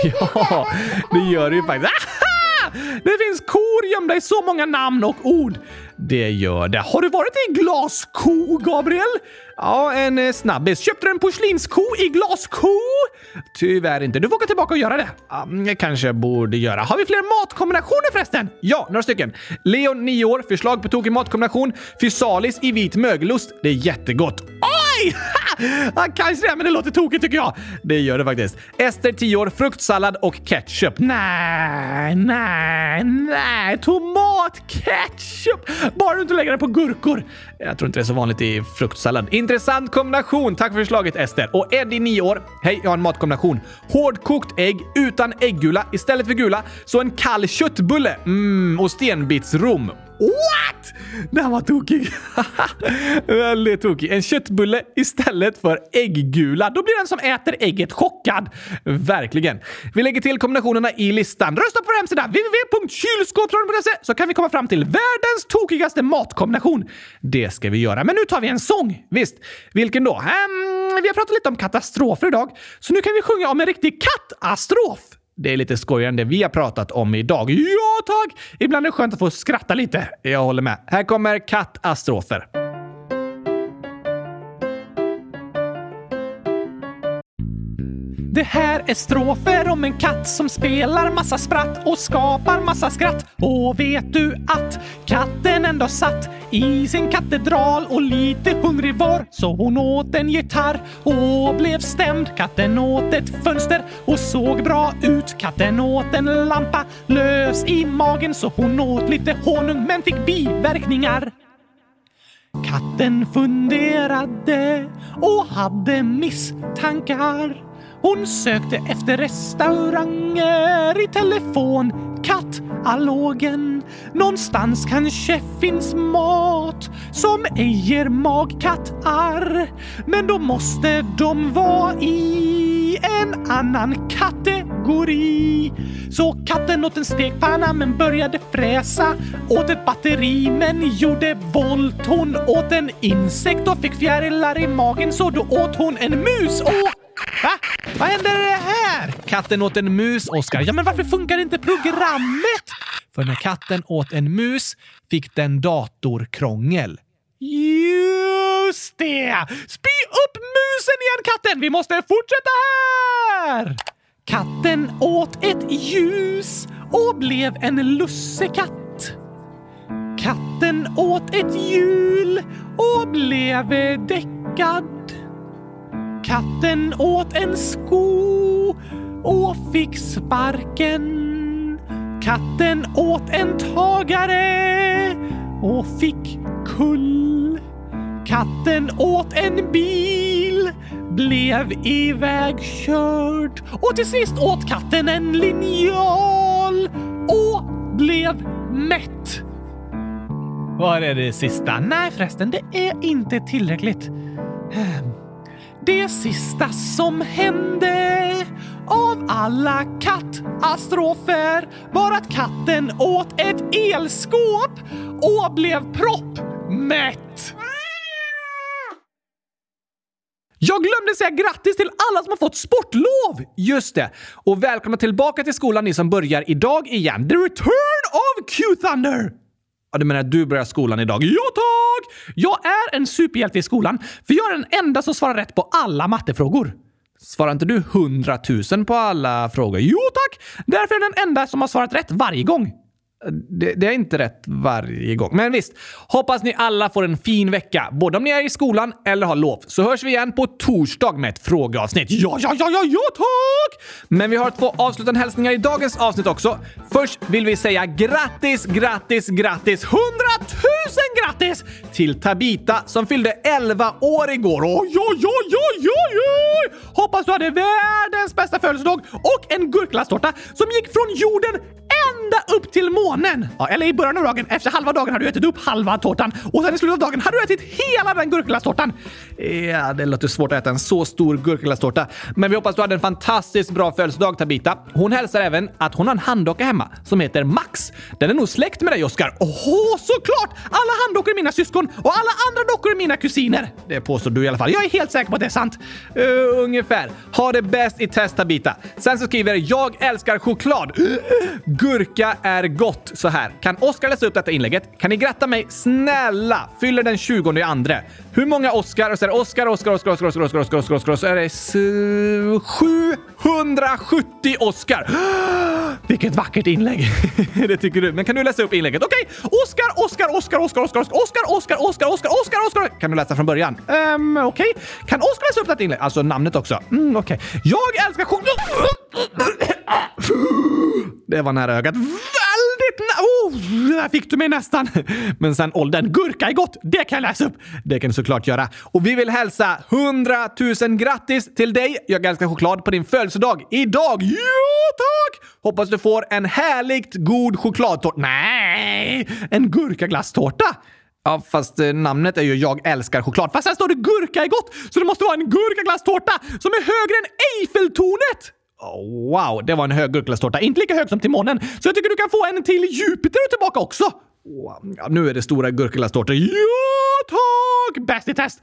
Ja, det gör det ju faktiskt. Aha! Det finns kor gömda i så många namn och ord. Det gör det. Har du varit i glasko, Gabriel? Ja, en snabbis. Köpte du en porslinsko i glasko? Tyvärr inte. Du får gå tillbaka och göra det. Jag kanske borde göra. Har vi fler matkombinationer förresten? Ja, några stycken. Leon, 9 år. Förslag på tokig matkombination. Fysalis i vit mögelost. Det är jättegott. Oj! Ja, kanske det, men det låter tokigt tycker jag. Det gör det faktiskt. Ester, 10 år. Fruktsallad och ketchup. Nej. Tomat, ketchup. Bara du inte lägger det på gurkor. Jag tror inte det är så vanligt i fruktsallad. Intressant kombination. Tack för förslaget, Ester. Och Eddie, 9 år. Hej, jag har en matkombination. Hårdkokt ägg utan äggula istället för gula. Så en kall köttbulle. Och stenbitsrom. What? Den var tokig. Väldigt tokig. En köttbulle istället för ägggula. Då blir den som äter ägget chockad. Verkligen. Vi lägger till kombinationerna i listan. Rösta på vår hemsida www.kylskåpsradion.se så kan vi komma fram till världens tokigaste matkombination. Det ska vi göra. Men nu tar vi en sång. Visst. Vilken då? Vi har pratat lite om katastrofer idag. Så nu kan vi sjunga om en riktig katastrof. Det är lite skojigare än det vi har pratat om idag. Ja, tack! Ibland är det skönt att få skratta lite. Jag håller med. Här kommer katastrofer. Det här är strofer om en katt som spelar massa spratt och skapar massa skratt. Och vet du att katten ändå satt i sin katedral och lite hungrig var. Så hon åt en gitarr och blev stämd. Katten åt ett fönster och såg bra ut. Katten åt en lampa lös i magen så hon åt lite honung men fick biverkningar. Katten funderade och hade misstankar. Hon sökte efter restauranger i telefon. katalogen. Någonstans kanske finns mat som ej ger magkattar. Men då måste de vara i en annan kategori. Så katten åt en stekpanna men började fräsa. Åt ett batteri men gjorde volt. Hon åt en insekt och fick fjärilar i magen. Så då åt hon en mus och... Va? Vad händer här? Katten åt en mus, Oskar. Ja, men varför funkar inte programmet? För när katten åt en mus fick den datorkrångel. Just det! Spy upp musen igen, katten! Vi måste fortsätta här! Katten åt ett ljus och blev en lussekatt. Katten åt ett hjul och blev däckad. Katten åt en sko och fick sparken. Katten åt en tagare och fick kull. Katten åt en bil, blev ivägkörd. Och till sist åt katten en linjal och blev mätt. Var är det sista? Nej förresten, det är inte tillräckligt. Det sista som hände av alla katastrofer var att katten åt ett elskåp och blev proppmätt. Jag glömde säga grattis till alla som har fått sportlov! Just det. Och välkomna tillbaka till skolan ni som börjar idag igen. The Return of Q-Thunder! Ja, du menar att du börjar skolan idag? Ja tack! Jag är en superhjälte i skolan, för jag är den enda som svarar rätt på alla mattefrågor. Svarar inte du 100 000 på alla frågor? Jo tack! Därför är jag den enda som har svarat rätt varje gång. Det är inte rätt varje gång. Men visst, hoppas ni alla får en fin vecka. Både om ni är i skolan eller har lov. Så hörs vi igen på torsdag med ett frågeavsnitt. Ja, tack! Men vi har 2 avslutande hälsningar i dagens avsnitt också. Först vill vi säga grattis 100 000 grattis till Tabita som fyllde 11 år igår. Oj. Hoppas du hade världens bästa födelsedag och en gurklasstårta som gick från jorden ända upp till månen. Ja, eller i början av dagen, efter halva dagen hade du ätit upp halva tårtan och sen i slutet av dagen hade du ätit hela den gurklasstårtan. Ja, det låter svårt att äta en så stor gurklasstårta. Men vi hoppas du hade en fantastiskt bra födelsedag, Tabita. Hon hälsar även att hon har en handdocka hemma som heter Max. Den är nog släkt med dig, Oskar. Åh, såklart! Alla handdockor är mina syskon och alla andra dockor är mina kusiner. Det påstår du i alla fall. Jag är helt säker på att det är sant. Ungefär. Ha det bäst i test, Tabita. Sen så skriver jag älskar choklad. Gurka är gott. Så här. Kan Oskar läsa upp detta inlägget? Kan ni gratta mig? Snälla. Fyller den 20 i andra. Hur många Oskar? Och så är det Oskar. Så är det 770 Oskar. Vilket vackert inlägg. Det tycker du. Men kan du läsa upp inlägget? Okej. Oskar. Kan du läsa från början? Okej. Kan Oskar läsa upp detta inlägg? Alltså namnet också. Okej. Jag älskar choklad. Det var nära ögat. Där fick du mig nästan. Men sen åldern, gurka är gott. Det kan jag läsa upp, det kan du såklart göra. Och vi vill hälsa 100 000 grattis till dig, jag älskar choklad, på din födelsedag idag. Jo tack! Hoppas du får en härligt god chokladtårta. Nej, en gurkaglasstårta. Ja, fast namnet är ju jag älskar choklad. Fast sen står det gurka är gott. Så det måste vara en gurkaglasstårta som är högre än Eiffeltornet. Wow, det var en hög gurklasstårta. Inte lika hög som till månen. Så jag tycker du kan få en till Jupiter och tillbaka också. Wow. Ja, nu är det stora gurklasstårtor. Ja, tack! Bäst i test.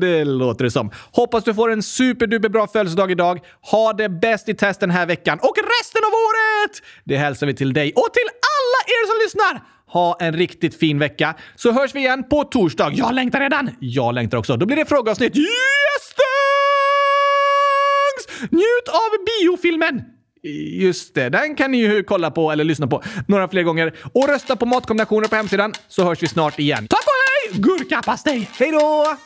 Det låter det som. Hoppas du får en superduperbra födelsedag idag. Ha det bäst i test den här veckan och resten av året! Det hälsar vi till dig och till alla er som lyssnar. Ha en riktigt fin vecka. Så hörs vi igen på torsdag. Jag längtar redan. Jag längtar också. Då blir det frågeavsnitt. Yes! Njut av biofilmen! Just det, den kan ni ju kolla på eller lyssna på några fler gånger. Och rösta på matkombinationer på hemsidan så hörs vi snart igen. Tack och hej! Gurkapastej! Hej då!